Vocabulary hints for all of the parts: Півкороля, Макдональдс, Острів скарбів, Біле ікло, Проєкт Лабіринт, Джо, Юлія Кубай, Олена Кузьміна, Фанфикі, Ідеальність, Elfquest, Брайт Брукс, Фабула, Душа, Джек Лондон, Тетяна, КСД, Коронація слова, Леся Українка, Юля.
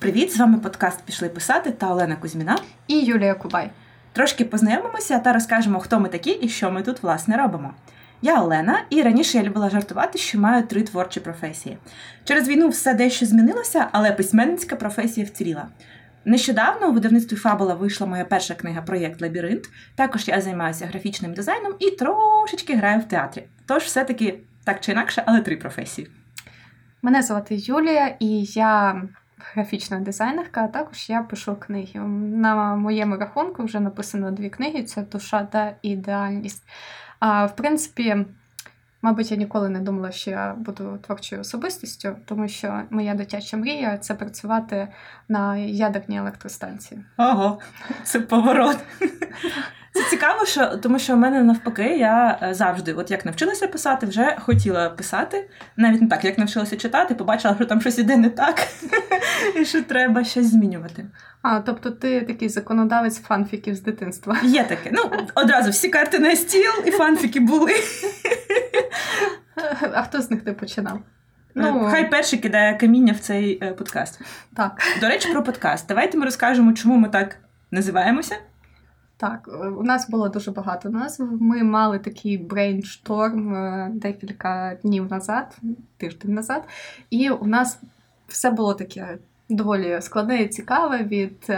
Привіт, з вами подкаст «Пішли писати» та Олена Кузьміна і Юлія Кубай. Трошки познайомимося та розкажемо, хто ми такі і що ми тут, власне, робимо. Я Олена, і раніше я любила жартувати, що маю 3 творчі професії. Через війну все дещо змінилося, але письменницька професія вціліла. Нещодавно у видавництві «Фабула» вийшла моя перша книга «Проєкт Лабіринт». Також я займаюся графічним дизайном і трошечки граю в театрі. Тож все-таки, так чи інакше, але 3 професії. Мене звати Юлія, і я графічна дизайнерка, а також я пишу книги. На моєму рахунку вже написано 2 книги – це «Душа» та «Ідеальність». В принципі, мабуть, я ніколи не думала, що я буду творчою особистістю, тому що моя дитяча мрія – це працювати на ядерній електростанції. Ого, це поворот. Це цікаво, тому що в мене навпаки, я завжди, от як навчилася писати, вже хотіла писати. Навіть не так, як навчилася читати, побачила, що там щось іде не так, і що треба щось змінювати. А, тобто ти такий законодавець фанфіків з дитинства. Є таке. Ну, одразу всі карти на стіл, і фанфіки були. А хто з них ти починав? Ну, хай перший кидає каміння в цей подкаст. Так. До речі, про подкаст. Давайте ми розкажемо, чому ми так називаємося. Так, у нас було дуже багато назв. Ми мали такий брейншторм декілька днів назад, тиждень назад. І у нас все було таке доволі складне і цікаве від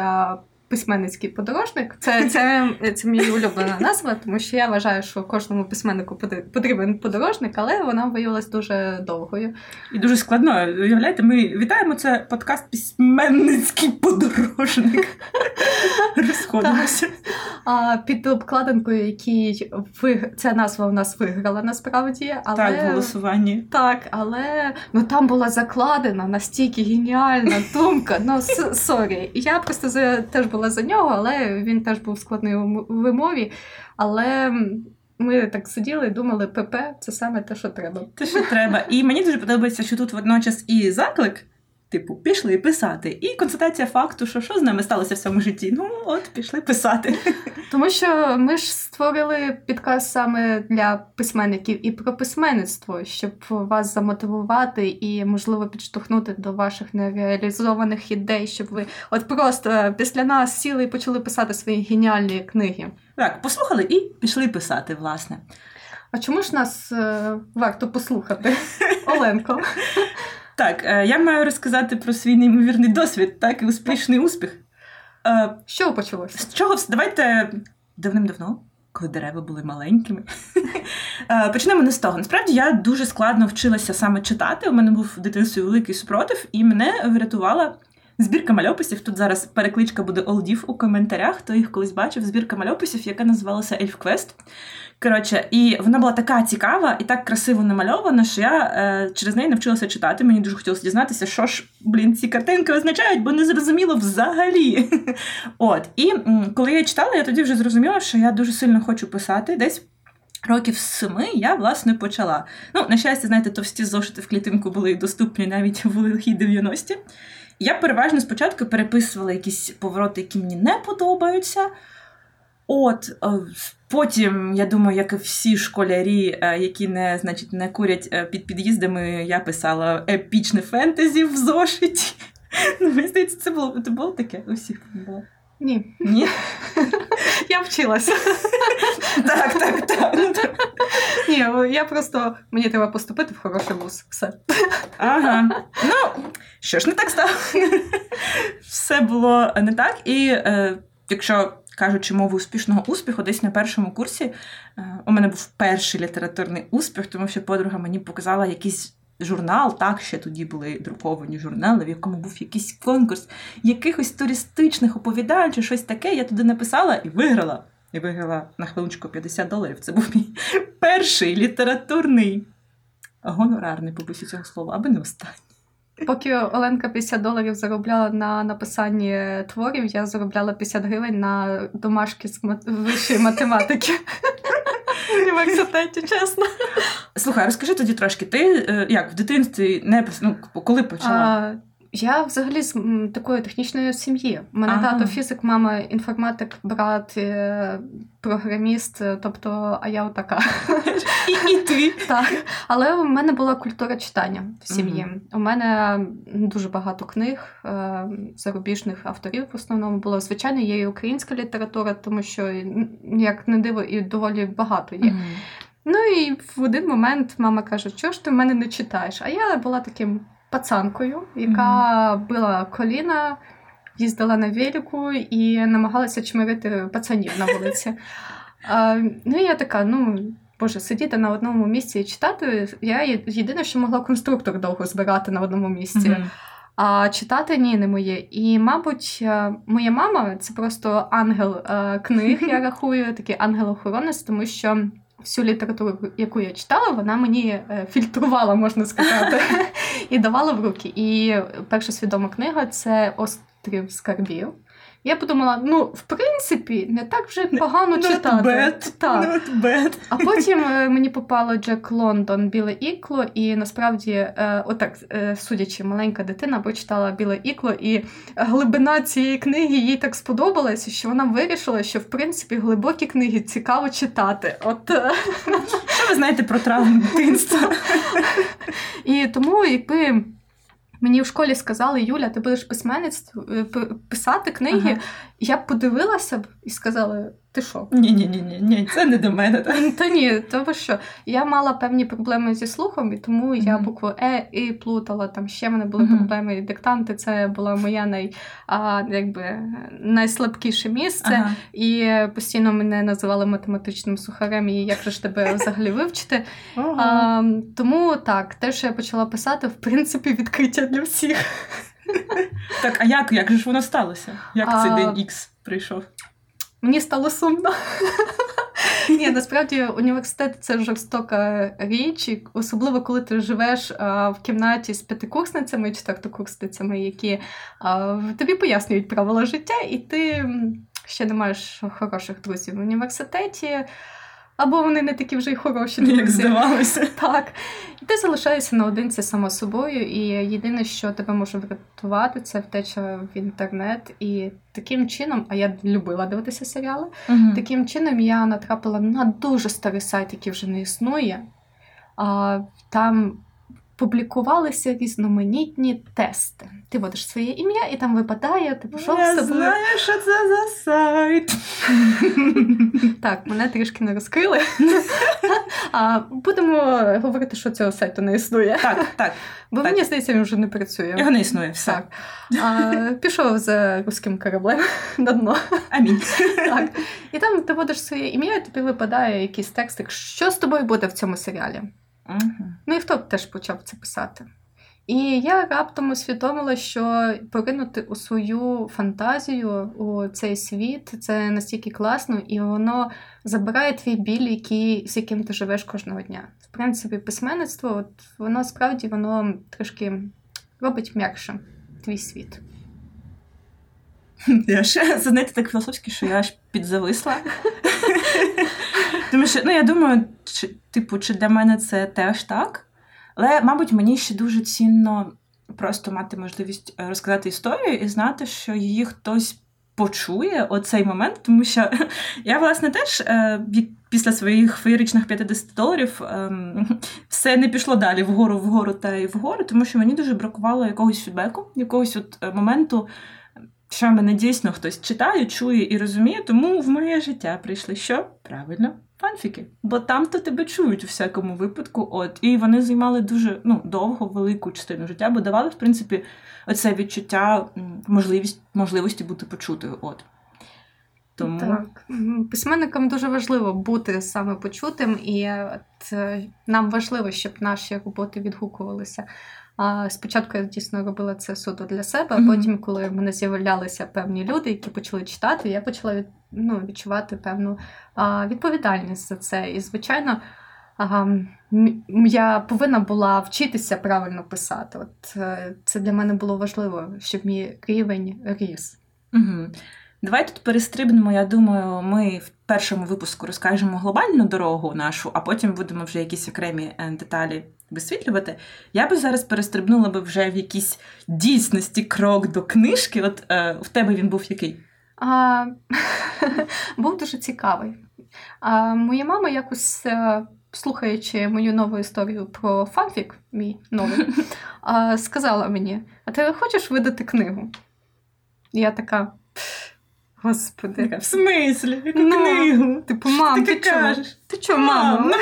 «Письменницький подорожник». Це мій улюблена назва, тому що я вважаю, що кожному письменнику потрібен подорожник, але вона виявилась дуже довгою. І дуже складною. Уявляєте, ми вітаємо, це подкаст «Письменницький подорожник». Розходимося. Під обкладинкою, який ця назва у нас виграла насправді. Але... Так, в голосуванні. Так, але там була закладена настільки геніальна думка. Сорі. Я просто теж була за нього, але він теж був складний у вимові. Але ми так сиділи і думали, ПП – це саме те, що треба. Те, що треба. І мені дуже подобається, що тут водночас і заклик, типу, пішли писати. І констатація факту, що з нами сталося в цьому житті. Ну, от, пішли писати. Тому що ми ж створили підкаст саме для письменників і про письменництво, щоб вас замотивувати і, можливо, підштовхнути до ваших нереалізованих ідей, щоб ви от просто після нас сіли і почали писати свої геніальні книги. Так, послухали і пішли писати, власне. А чому ж нас варто послухати, Оленко? Так, я маю розказати про свій неймовірний досвід, так, і успішний успіх. Що почалося? З чого? Давайте давним-давно, коли дерева були маленькими. Почнемо не з того. Насправді, я дуже складно вчилася саме читати. У мене був в дитинстві великий супротив, і мене врятувала збірка мальописів. Тут зараз перекличка буде олдів у коментарях, хто їх колись бачив. Збірка мальописів, яка називалася Elfquest. Коротше, і вона була така цікава і так красиво намальована, що я через неї навчилася читати. Мені дуже хотілося дізнатися, що ж, ці картинки означають, бо не зрозуміло взагалі. От, і коли я читала, я тоді вже зрозуміла, що я дуже сильно хочу писати. Десь років 7 я, власне, почала. Ну, на щастя, знаєте, товсті зошити в клітинку були доступні навіть в лихі 90-ті. Я переважно спочатку переписувала якісь повороти, які мені не подобаються. От, потім, я думаю, як і всі школярі, які не курять під під'їздами, я писала епічне фентезі в зошиті. Мені здається, це було таке у всіх. Ні. Ні? Я вчилася. Так. Ні, я просто... Мені треба поступити в хороший вуз. Все. Ага. Ну, що ж не так стало. Все було не так. І якщо... Кажучи мову успішного успіху, десь на першому курсі у мене був перший літературний успіх, тому що подруга мені показала якийсь журнал, так, ще тоді були друковані журнали, в якому був якийсь конкурс якихось туристичних оповідань чи щось таке, я туди написала і виграла. Я виграла на хвилинку $50. Це був мій перший літературний гонорар, не побоюся цього слова, аби не останній. Поки Оленка $50 заробляла на написанні творів, я заробляла 50 гривень на домашки з вищої математики. В університеті, чесно. Слухай, розкажи тоді трошки, ти як в дитинстві не коли почала? Я взагалі з такої технічної сім'ї. У мене тато фізик, мама інформатик, брат програміст, тобто, а я отака. І ти. Так. Але у мене була культура читання в сім'ї. У мене дуже багато книг зарубіжних авторів в основному було. Звичайно, є і українська література, тому що, як не диво, і доволі багато є. Ну і в один момент мама каже, чого ж ти в мене не читаєш? А я була таким пацанкою, яка била коліна, їздила на велику і намагалася чмирити пацанів на вулиці. Ну і я така, Боже, сидіти на одному місці і читати, я єдине, що могла конструктор довго збирати на одному місці. А читати ні, не моє. І, мабуть, моя мама – це просто ангел книг, я рахую, такий ангел-охоронець, тому що всю літературу, яку я читала, вона мені фільтрувала, можна сказати, і давала в руки. І перша свідома книга – це «Острів скарбів». Я подумала, в принципі, не так вже погано читати. Not bad. А потім мені попало Джек Лондон, «Біле ікло», і насправді, судячи, маленька дитина прочитала «Біле ікло», і глибина цієї книги їй так сподобалася, що вона вирішила, що, в принципі, глибокі книги цікаво читати. Що ви знаєте про травму дитинства? І тому, якби... Мені в школі сказали, Юля, ти будеш писати книги. Я б подивилася і сказала, ти що? Ні, це не до мене. Та ні, тому що я мала певні проблеми зі слухом, і тому я букву «е» і плутала. Там ще в мене були проблеми, диктанти, це була моя найслабкіше місце. І постійно мене називали математичним сухарем, і як же ж тебе взагалі вивчити. Тому так, те, що я почала писати, в принципі, відкриття для всіх. Так, а як же ж воно сталося? Як цей день Х прийшов? Мені стало сумно. Ні, насправді університет – це жорстока річ, особливо коли ти живеш в кімнаті з п'ятикурсницями і четвертокурсницями, які тобі пояснюють правила життя, і ти ще не маєш хороших друзів в університеті. Або вони не такі вже й хороші. Як здавалося. Так. І ти залишаєшся наодинці сама собою, і єдине, що тебе може врятувати, це втеча в інтернет. І таким чином, а я любила дивитися серіали, таким чином я натрапила на дуже старий сайт, який вже не існує. Там публікувалися різноманітні тести. Ти вводиш своє ім'я, і там випадає, ти пішов з собою. Я знаю, що це за сайт. Так, мене трішки не розкрили. Будемо говорити, що цього сайту не існує. Так. Бо мені здається, він вже не працює. Його не існує, все. Так. Пішов за руським кораблем на дно. Амінь. Так. І там ти вводиш своє ім'я, і тобі випадає якийсь текстик, що з тобою буде в цьому серіалі. Ну і хто б теж почав це писати. І я раптом усвідомила, що поринути у свою фантазію, у цей світ, це настільки класно, і воно забирає твій біль, з яким ти живеш кожного дня. В принципі, письменництво, воно справді, воно трошки робить м'якше твій світ. Я ще, знаєте, так філософськи, що я аж підзависла. Тому що, я думаю, чи для мене це теж так. Але, мабуть, мені ще дуже цінно просто мати можливість розказати історію і знати, що її хтось почує оцей момент. Тому що я, власне, теж після своїх феєричних $50 все не пішло далі вгору та й вгору, тому що мені дуже бракувало якогось фідбеку, якогось от моменту, що мене дійсно хтось читає, чує і розуміє, тому в моє життя прийшли що? Правильно, фанфіки. Бо там-то тебе чують у всякому випадку. І вони займали дуже довго, велику частину життя, бо давали, в принципі, оце відчуття можливості бути почутою. Тому... Так. Письменникам дуже важливо бути саме почутим, і нам важливо, щоб наші роботи відгукувалися. Спочатку я дійсно робила це суто для себе, а потім, коли в мене з'являлися певні люди, які почали читати, я почала відчувати певну відповідальність за це. І, звичайно, я повинна була вчитися правильно писати. Це для мене було важливо, щоб мій рівень ріс. Давай тут перестрибнемо, я думаю, ми в першому випуску розкажемо глобальну дорогу нашу, а потім будемо вже якісь окремі деталі висвітлювати, я би зараз перестрибнула би вже в якийсь дійсності крок до книжки. От в тебе він був який? Був дуже цікавий. Моя мама якось, слухаючи мою нову історію про фанфік, мій новий, сказала мені, а ти хочеш видати книгу? І я така, господи. В смислі? Яку книгу? Типу, мам, ти кажеш? Ти чого, мама?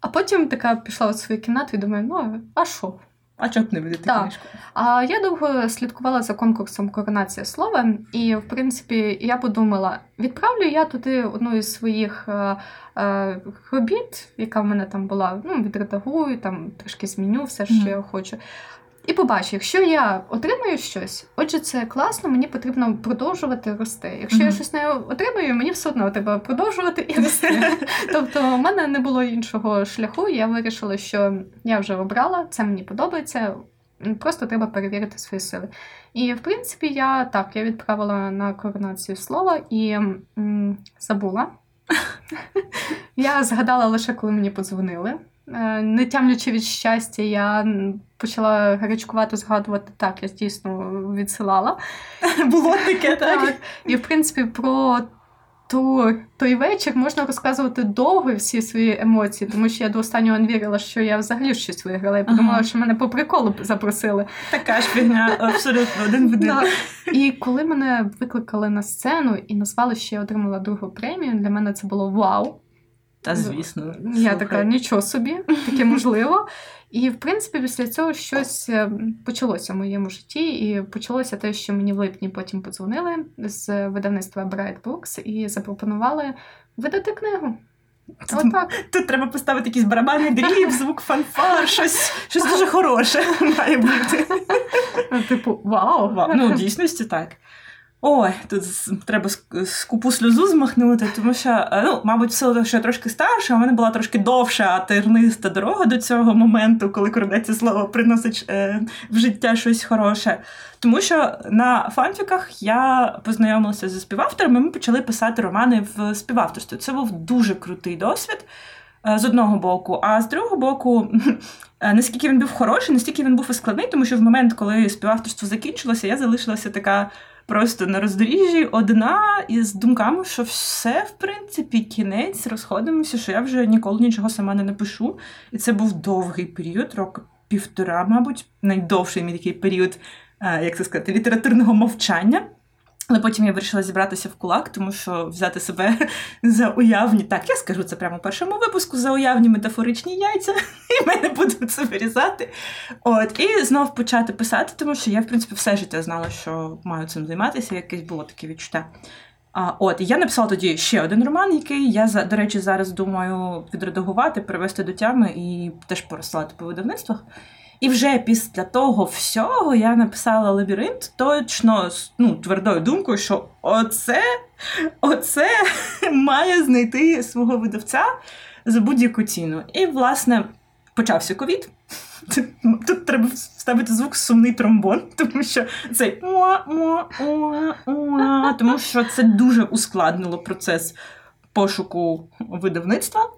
А потім така пішла у свою кімнату і думаю, ну, а що? А чого б не видати книжку? А я довго слідкувала за конкурсом «Коронація слова», і, в принципі, я подумала, відправлю я туди одну із своїх робіт, яка в мене там була, ну, відредагую, там, трошки зміню все, що я хочу. І побачу, якщо я отримаю щось, отже, це класно, мені потрібно продовжувати рости. Якщо я щось не отримаю, мені все одно треба продовжувати і рости. Тобто, в мене не було іншого шляху, я вирішила, що я вже обрала, це мені подобається, просто треба перевірити свої сили. І, в принципі, я відправила на коронацію слова і забула. Я згадала лише, коли мені подзвонили. Не тямлячи від щастя, я почала гарячкувати, згадувати, так, я дійсно відсилала. Було таке, так? І, в принципі, про той вечір можна розказувати довго всі свої емоції, тому що я до останнього не вірила, що я взагалі щось виграла. Я подумала, що мене по приколу запросили. Така ж фігня, абсолютно, один в один. І коли мене викликали на сцену і назвали, що я отримала другу премію, для мене це було вау. Та, звісно. Я така, нічого собі, таке можливо. І, в принципі, після цього щось почалося в моєму житті. І почалося те, що мені в липні потім подзвонили з видавництва Брайт Брукс і запропонували видати книгу. Тут треба поставити якісь барабани, дріб, звук фанфар, щось дуже хороше має бути. Типу, вау. Ну, в дійсності так. Ой, тут треба скупу сльозу змахнути, тому що, ну, мабуть, в силу того, що я трошки старша, у мене була трошки довша терниста дорога до цього моменту, коли коронація слова приносить в життя щось хороше. Тому що на фанфіках я познайомилася зі співавторами, ми почали писати романи в співавторстві. Це був дуже крутий досвід, з одного боку, а з другого боку, наскільки він був хороший, настільки він був і складний, тому що в момент, коли співавторство закінчилося, я залишилася така просто на роздоріжжі, одна із думками, що все, в принципі, кінець, розходимося, що я вже ніколи нічого сама не напишу. І це був довгий період, рок-півтора, мабуть, найдовший мій такий період, як це сказати, літературного мовчання. Але потім я вирішила зібратися в кулак, тому що взяти себе за уявні, так, я скажу це прямо в першому випуску, за уявні метафоричні яйця, і мене будуть це вирізати. От, і знов почати писати, тому що я, в принципі, все життя знала, що маю цим займатися, якесь було таке відчуття. От, і я написала тоді ще один роман, який я, до речі, зараз думаю відредагувати, привести до тями і теж порозсилати по видавництвах. І вже після того всього я написала «Лабіринт» точно з твердою думкою, що оце має знайти свого видавця за будь-яку ціну. І, власне, почався ковід. Тут треба вставити звук сумний тромбон, тому що цей «уа-уа-уа-уа», тому що це дуже ускладнило процес пошуку видавництва.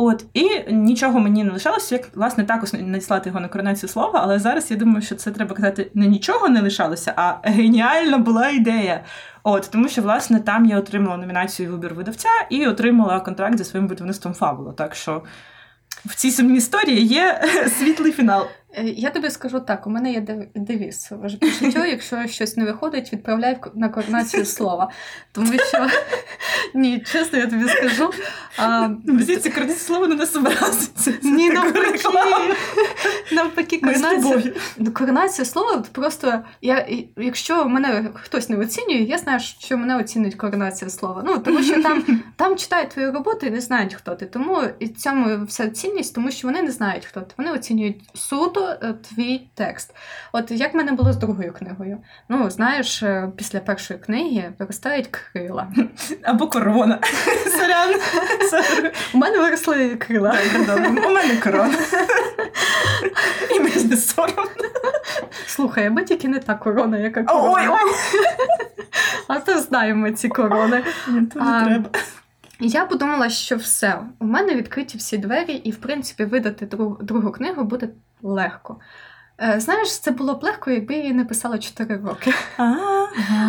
От, і нічого мені не лишалося, як, власне, також надіслати його на коронацію слова, але зараз я думаю, що це треба казати не нічого не лишалося, а геніальна була ідея. От, тому що, власне, там я отримала номінацію «Вибір видавця» і отримала контракт зі своїм видавництвом «Фабула». Так що в цій сумній історії є світлий фінал. Я тобі скажу так, у мене є девіз по життю, якщо щось не виходить, відправляй на коронацію слова. Тому що, ні, чесно, я тобі скажу. Взіться, коронація слова не нас образиться. Ні, навпаки, коронація слова просто, якщо мене хтось не оцінює, я знаю, що мене оцінюють коронація слова. Ну, тому що там читають твої роботи і не знають, хто ти. Тому і цьому вся цінність, тому що вони не знають, хто ти. Вони оцінюють суто твій текст. От як в мене було з другою книгою. Ну, знаєш, після першої книги виростають крила. Або корона. Сорян. У мене виросли крила. У мене корона. І мені не соромно. Слухай, аби тільки не та корона, яка корона. Ой, ой. А то знаємо ці корони. Тут не треба. Я подумала, що все, у мене відкриті всі двері, і, в принципі, видати другу книгу буде легко. Знаєш, це було б легко, якби я її не писала 4 роки.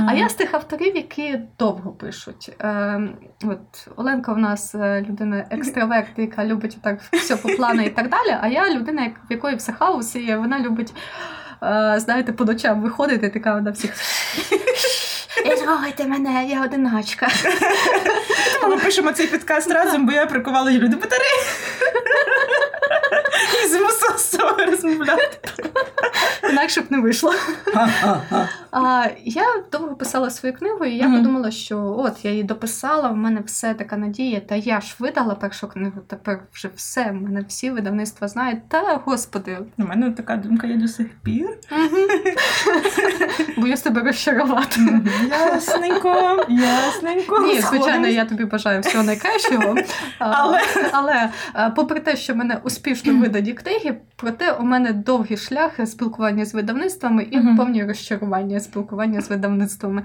А я з тих авторів, які довго пишуть. От Оленка у нас людина екстраверт, яка любить так все по плану і так далі, а я людина, в якої все хаос, і вона любить, знаєте, по ночам виходити, така вона всіх... І трогайте мене, я одиначка. Ми пишемо цей підкаст разом, бо я прикувала Юлю до батареї. І змусила з собою розмовляти. Інакше б не вийшло. Я довго писала свою книгу, і я подумала, що от, я її дописала, в мене все, така надія, та я ж видала першу книгу, тепер вже все, мене всі видавництва знають, та господи. У мене така думка є до сих пір. Боюсь тебе розчарувати. Ясненько, ясненько. Ні, звичайно, я тобі бажаю всього найкращого. Але попри те, що мене успішно видані книги, проте у мене довгий шлях спілкування з видавництвами і повні розчарування спілкування з видавництвами.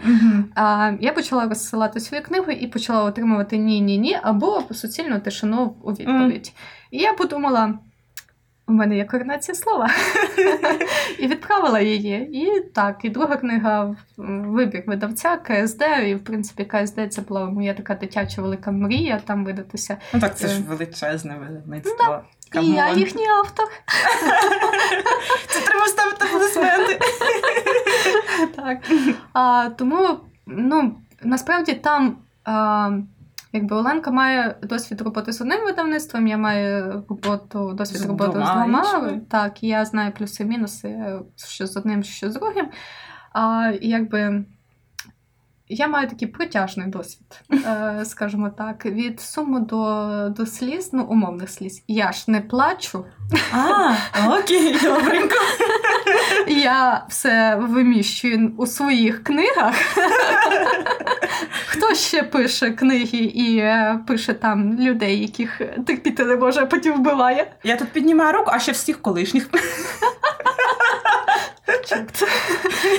Я почала розсилати свої книги і почала отримувати ні-ні-ні або суцільну тишину у відповідь. І я подумала, у мене є коронація слова. І відправила її. І так, і друга книга вибір видавця, КСД. І, в принципі, КСД це була моя така дитяча велика мрія там видатися. Ну так, це ж величезне видавництво. І я їхній автор. Це треба ставити аплодисменти. Так. Тому, насправді там... Якби Оленка має досвід роботи з одним видавництвом, я маю досвід роботи з двома. Так, я знаю плюси-мінуси, що з одним, що з другим. Я маю такий протяжний досвід, скажімо так, від суму до сліз, умовних сліз. Я ж не плачу. Окей, добренько. Я все виміщую у своїх книгах. Хто ще пише книги і пише там людей, яких терпіти не може, а потім вбиває? Я тут піднімаю руку, а ще всіх колишніх. Чорт.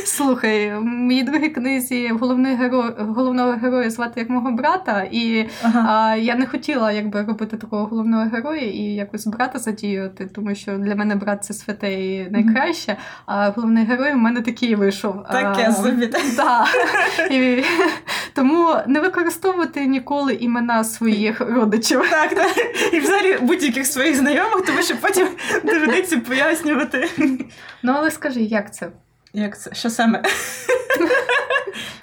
Слухай, в моїй другій книзі головного героя звати як мого брата, і я не хотіла робити такого головного героя і якось брата задіювати, тому що для мене брат це святе і найкраще, а головний герой в мене такий вийшов. Таке собі. Так. Тому не використовувати ніколи імена своїх родичів. Так, так. І взагалі будь-яких своїх знайомих, тому що потім доведеться пояснювати. Але скажи, як це? Як це? Що саме?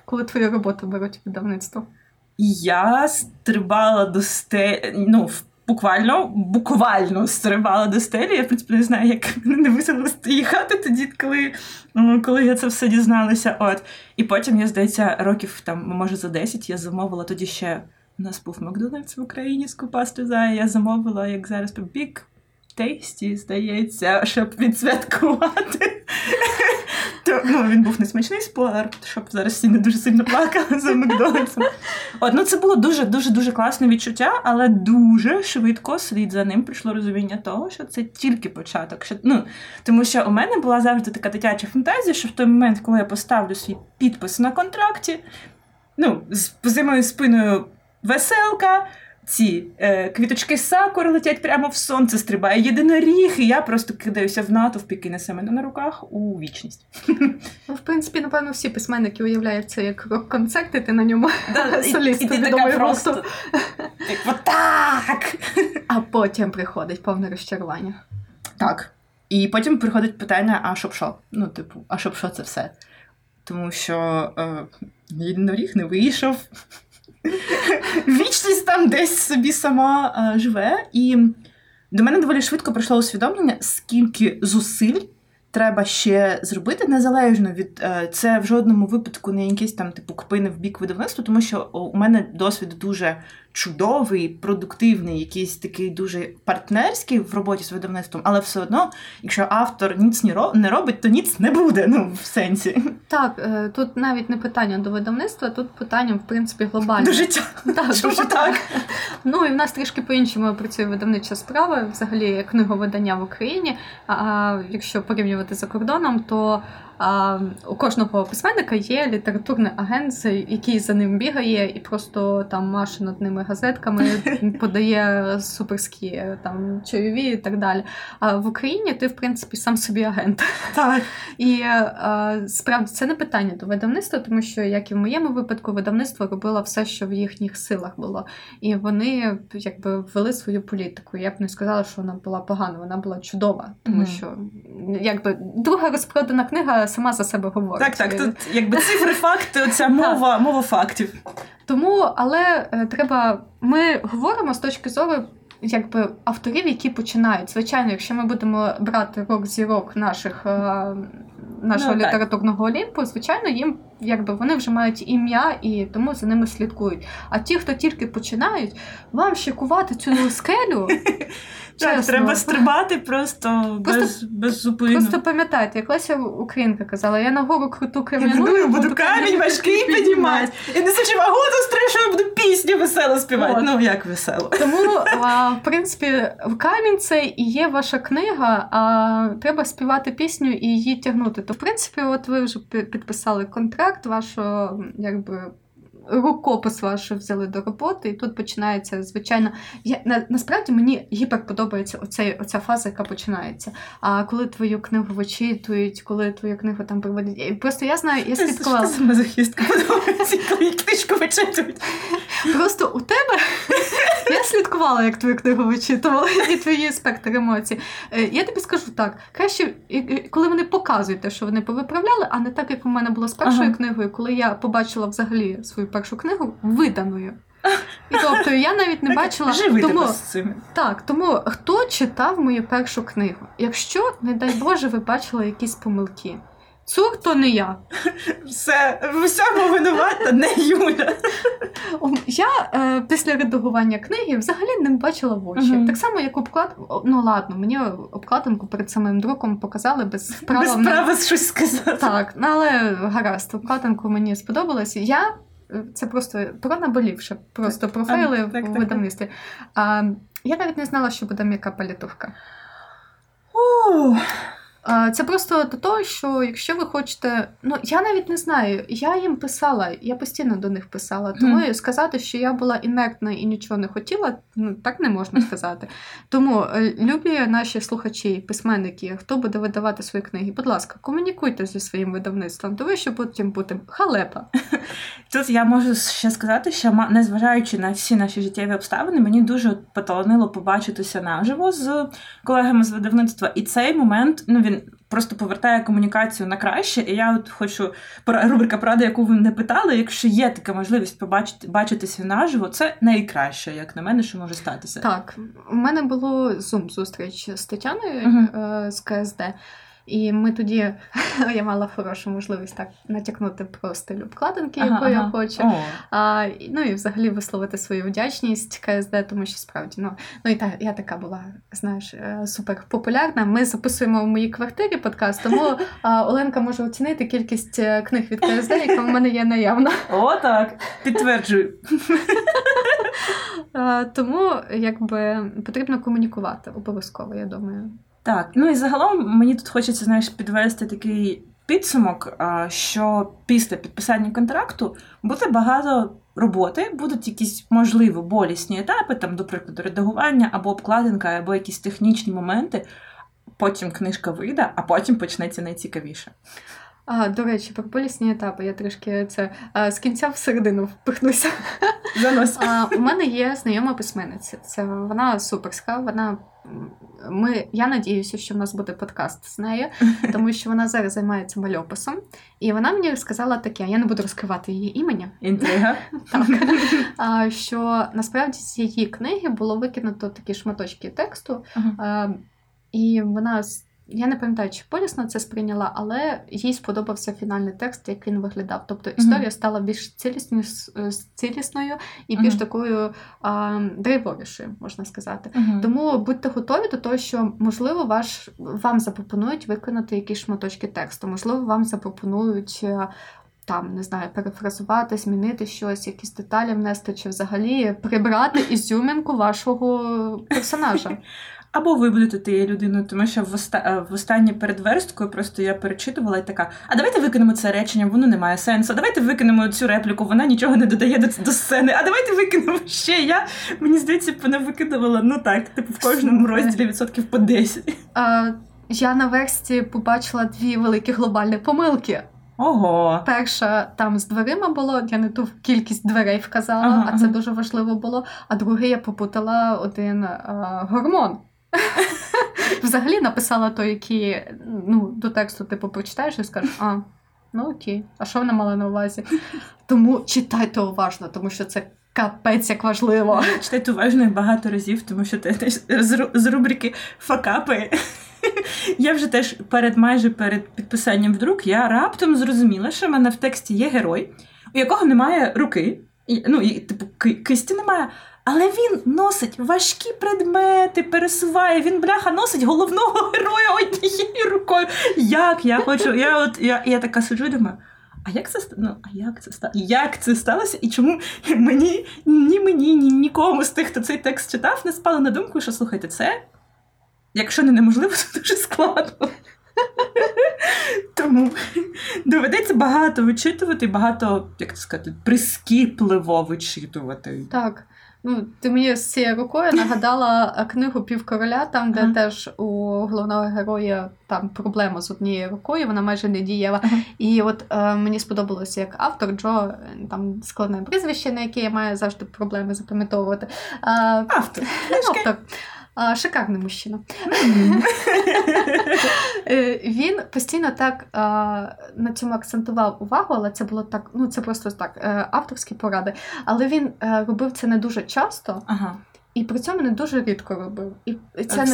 Коли твою роботу беруть у видавництво? Я стрибала до стелі, буквально стрибала до стелі. Я, в принципі, не знаю, як не висила з тієї хати тоді, коли я це все дізналася. І потім, я, здається, років, може, за 10 я замовила тоді ще... У нас був Макдональдс в Україні з купа сльоза, я замовила, як зараз, бік. Тейсті, здається, щоб відсвяткувати. Він був несмачний спойлер, щоб зараз всі не дуже сильно плакали за Макдональдсом. Це було дуже-дуже-дуже класне відчуття, але дуже швидко слід за ним прийшло розуміння того, що це тільки початок. Тому що у мене була завжди така дитяча фантазія, що в той момент, коли я поставлю свій підпис на контракті, за моєю спиною веселка, ці квіточки сакури летять прямо в сонце, стрибає єдиноріг, і я просто кидаюся в натовп, який несе мене на руках у вічність. В принципі, напевно, всі письменники уявляють це як рок-концерт, і ти на ньому соліст відомий просто. Отак! А потім приходить повне розчарування. Так. І потім приходить питання, а щоб що? А щоб що це все? Тому що єдиноріг не вийшов. Вічність там десь собі сама живе, і до мене доволі швидко прийшло усвідомлення, скільки зусиль треба ще зробити, незалежно від це в жодному випадку не якісь кпини в бік видавництва, тому що у мене досвід дуже чудовий, продуктивний, якийсь такий дуже партнерський в роботі з видавництвом, але все одно, якщо автор ніц не робить, то ніц не буде, в сенсі. Так, тут навіть не питання до видавництва, тут питання, в принципі, глобальне. До життя. Так, чому так? І в нас трішки по-іншому працює видавнича справа, взагалі книговидання в Україні, а якщо порівнювати за кордоном, то у кожного письменника є літературний агент, який за ним бігає і просто там маше над ними газетками, подає суперські там чайові і так далі. А в Україні ти, в принципі, сам собі агент. Так. І справді це не питання до видавництва, тому що, як і в моєму випадку, видавництво робило все, що в їхніх силах було. І вони, якби, ввели свою політику. Я б не сказала, що вона була погана, вона була чудова, тому що, якби, друга розпродана книга сама за себе говорить. Так, так, тут, якби, цифри, факти, оця мова, мова фактів. Тому, але треба, ми говоримо з точки зору, якби, авторів, які починають. Звичайно, якщо ми будемо брати рок-зірок нашого літературного олімпу, звичайно, їм, якби, вони вже мають ім'я, і тому за ними слідкують. А ті, хто тільки починають, вам шикувати цю скелю, так, треба стрибати просто без зупину. Просто пам'ятайте, як Леся Українка казала, я на гору круту крем'яну, я буду камінь важкий піднімати. І не сучив, а году стрижу, я буду пісню весело співати. От. Ну, як весело. Тому, в принципі, в камінь це і є ваша книга, а треба співати пісню і її тягнути. То, в принципі, от ви вже підписали контракт, вашого, якби, рукопис ваш взяли до роботи, і тут починається, звичайно... Насправді, мені гіперподобається оця фаза, яка починається. А коли твою книгу вичитують, коли твою книгу там приводять... Просто я знаю, я слідкувала... Це мазохістка подобається, коли книжку вичитують. Просто у тебе... Я слідкувала, як твою книгу вичитувала, і твої спектр емоцій. Я тобі скажу так, краще, коли вони показують те, що вони повиправляли, а не так, як у мене було з першою книгою, коли я побачила взагалі свою першу книгу виданою. І тобто я навіть не бачила... Живи з цим. Так, тому хто читав мою першу книгу? Якщо, не дай Боже, ви бачили якісь помилки. Цур, то не я. Все, в усьому винувата не Юля. Я після редагування книги взагалі не бачила в очі. Так само, як обкладинку... Ну, ладно, мені обкладинку перед самим друком показали без права... Без права щось сказати. Так, але гаразд, обкладинку мені сподобалось. Я... Це просто пронаболівше, просто профейли в видавництві. Я навіть не знала, що буде м'яка палітовка. Це просто до того, що якщо ви хочете... Ну, я навіть не знаю, я їм писала, я постійно до них писала, тому сказати, що я була інертна і нічого не хотіла, ну, так не можна сказати. Тому, любі наші слухачі, письменники, хто буде видавати свої книги, будь ласка, комунікуйте зі своїм видавництвом, тому що потім буде халепа. Тут я можу ще сказати, що, незважаючи на всі наші життєві обставини, мені дуже поталанило побачитися наживо з колегами з видавництва, і цей момент, ну, він просто повертає комунікацію на краще, і я от хочу, рубрика «Порада, яку ви не питали», якщо є така можливість побачитися наживо, це найкраще, як на мене, що може статися. Так, у мене було зустріч з Тетяною з КСД, і ми тоді, я мала хорошу можливість так натякнути про стиль обкладинки, яку я хочу, ну і взагалі висловити свою вдячність КСД, тому що справді, ну і так, я така була, знаєш, супер популярна. Ми записуємо в моїй квартирі подкаст, тому Оленка може оцінити кількість книг від КСД, яка в мене є наявна. О, так, підтверджую. Тому, якби, потрібно комунікувати обов'язково, я думаю. Так, ну і загалом мені тут хочеться, знаєш, підвести такий підсумок, що після підписання контракту буде багато роботи, будуть якісь, можливо, болісні етапи, там, до прикладу, редагування або обкладинка, або якісь технічні моменти, потім книжка вийде, а потім почнеться найцікавіше. До речі, про болісні етапи, я трішки це з кінця в середину впихнуся. Занось. У мене є знайома письменниця, вона суперська, вона... Я надіюся, що в нас буде подкаст з нею, тому що вона зараз займається мальописом. І вона мені сказала таке, я не буду розкривати її імені. Інтрига. Так. Що насправді з її книги було викинуто такі шматочки тексту. І вона, я не пам'ятаю, чи болісно це сприйняла, але їй сподобався фінальний текст, як він виглядав. Тобто історія стала більш цілісною і більш такою драйворішою, можна сказати. Тому будьте готові до того, що, можливо, вам запропонують виконати якісь шматочки тексту, можливо, вам запропонують там, не знаю, перефразувати, змінити щось, якісь деталі внести, чи взагалі прибрати ізюмінку вашого персонажа. або ви будете тією людиною, тому що в останнє перед версткою просто я перечитувала і така, а давайте викинемо це речення, воно не має сенсу, а давайте викинемо цю репліку, вона нічого не додає до сцени, а давайте викинемо ще, я, мені здається, вона викидувала, ну так, типу в кожному розділі 10%. Я на версті побачила 2 великі глобальні помилки. Ого. Перша там з дверима було, я не ту кількість дверей вказала, а це дуже важливо було. А друге, я попутала один гормон. Взагалі написала той, який до тексту типу прочитаєш і скажеш, окей, а що вона мала на увазі? Тому читайте уважно, тому що це капець як важливо. Читайте уважно і багато разів, тому що ти з рубрики «Факапи». Я вже теж майже перед підписанням вдруг я раптом зрозуміла, що в мене в тексті є герой, у якого немає руки, кисті немає, але він носить важкі предмети, пересуває, він, бляха, носить головного героя однією рукою. Як я хочу? Я така сиджу і думаю, як це сталося? І чому мені, ні нікому з тих, хто цей текст читав, не спало на думку, що, слухайте, це... Якщо не неможливо, це дуже складно. Тому доведеться багато вичитувати, багато, як сказати, прискіпливо вичитувати. Так. Ти мені з цією рукою нагадала книгу «Півкороля», там, де теж у головного героя там проблема з однією рукою, вона майже не дієва. І от мені сподобалося, як автор Джо, там складне прізвище, на яке я маю завжди проблеми запам'ятовувати. Автор. Шикарний мужчина. Він постійно так на цьому акцентував увагу, але це було так, це просто так, авторські поради. Але він робив це не дуже часто, і при цьому не дуже рідко робив. І це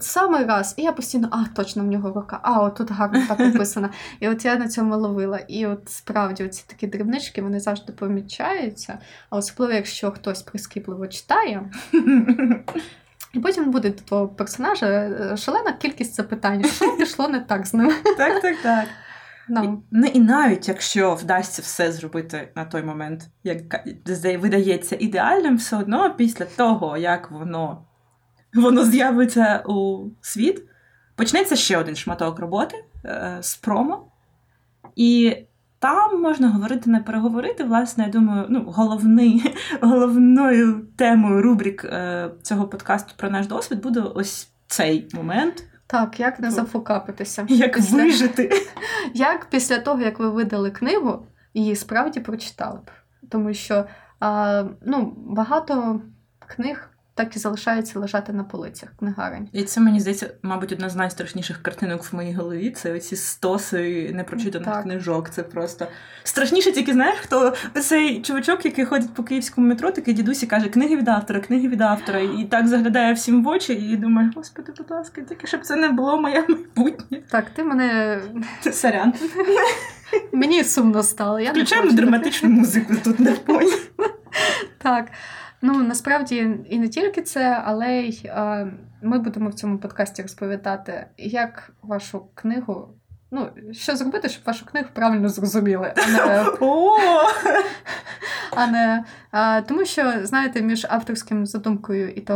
саме раз. І я постійно, точно в нього рука, тут гарно так описано. І от я на цьому ловила. І от справді оці такі дрібнички, вони завжди помічаються, а особливо, якщо хтось прискіпливо читає. І потім буде до твого персонажа шалена кількість запитань, що пішло не так з ним. Так. І навіть якщо вдасться все зробити на той момент, як видається ідеальним, все одно після того, як воно з'явиться у світ, почнеться ще один шматок роботи з промо. І там можна говорити, не переговорити. Власне, я думаю, головною темою рубрик цього подкасту про наш досвід буде ось цей момент. Так, як не зафокапитися. Як вижити. Як після того, як ви видали книгу, її справді прочитали б. Тому що багато книг так і залишається лежати на полицях книгарень. І це, мені здається, мабуть, одна з найстрашніших картинок в моїй голові. Це оці стоси непрочитаних книжок. Це просто... Страшніше тільки, знаєш, хто цей чувачок, який ходить по київському метро, такий дідусь і каже, книги від автора. І так заглядає всім в очі і думає, господи, будь ласка, тільки щоб це не було моє майбутнє. Так, ти мене... Сорян. Мені сумно стало. Включаємо драматичну музику тут на фоні. Так. Насправді, і не тільки це, але й ми будемо в цьому подкасті розповідати, як вашу книгу, що зробити, щоб вашу книгу правильно зрозуміли. А не тому що, знаєте, між авторською задумкою і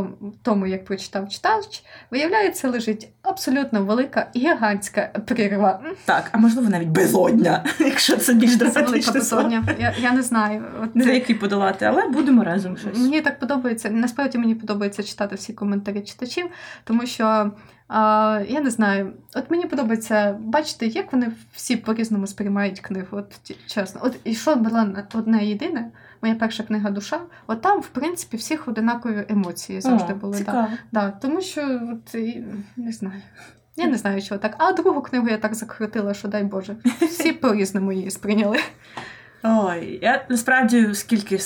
тому, як прочитав читач, виявляється, лежить абсолютно велика і гігантська прірва. Так, а можливо навіть безодня, якщо це більш драматичне слово. Я не знаю. За який подолати, але будемо разом щось. Мені так подобається, насправді мені подобається читати всі коментарі читачів, тому що я не знаю. От мені подобається бачити, як вони всі по-різному сприймають книгу. От чесно. От і що була одне єдине, моя перша книга «Душа», от там, в принципі, всіх одинакові емоції завжди були. Да, тому що, не знаю. Я не знаю, чого так. А другу книгу я так закрутила, що, дай Боже, всі по-різному її сприйняли. Ой, я насправді скільки...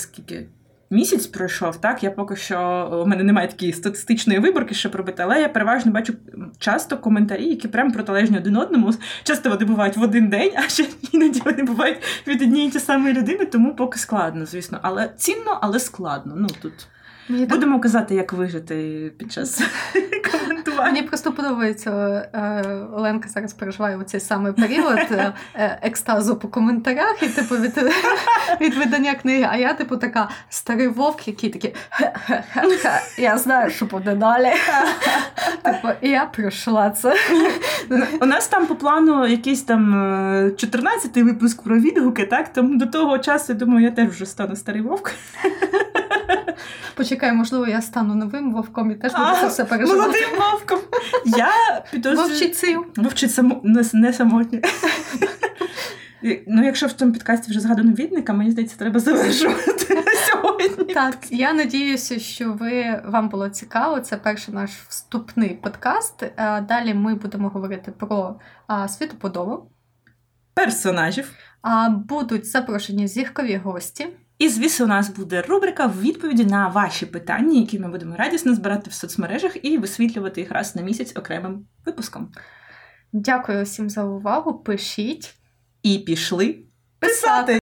Місяць пройшов, так? Я поки що... У мене немає такої статистичної виборки, що пробити, але я переважно бачу часто коментарі, які прям протилежні один одному. Часто вони бувають в один день, а ще іноді вони бувають від однієї ті самої людини, тому поки складно, звісно. Але цінно, але складно. Тут Будемо казати, як вижити під час коментування. Мені просто подобається, Оленка зараз переживає оцей самий період екстазу по коментарях і типу від видання книги. А я типу така старий вовк, який такий я знаю, що буде далі. Типу, я пройшла це. У нас там по плану якийсь там 14-й випуск про відгуки, так? Тому до того часу, я думаю, я теж вже стану старий вовк. Почекай, можливо, я стану новим вовком і теж буду це все переживати. Молодим вовком! Я підозрюю... Вовчицею. Вовчиця не самотня. Ну, якщо в цьому підкасті вже згадано відника, мені здається, треба завершувати на сьогодні. Так, я надіюся, що вам було цікаво. Це перший наш вступний подкаст. Далі ми будемо говорити про світоподобу. Персонажів. Будуть запрошені зіркові гості. І, звісно, у нас буде рубрика відповіді на ваші питання, які ми будемо радісно збирати в соцмережах і висвітлювати їх раз на місяць окремим випуском. Дякую всім за увагу. Пишіть. І пішли писати!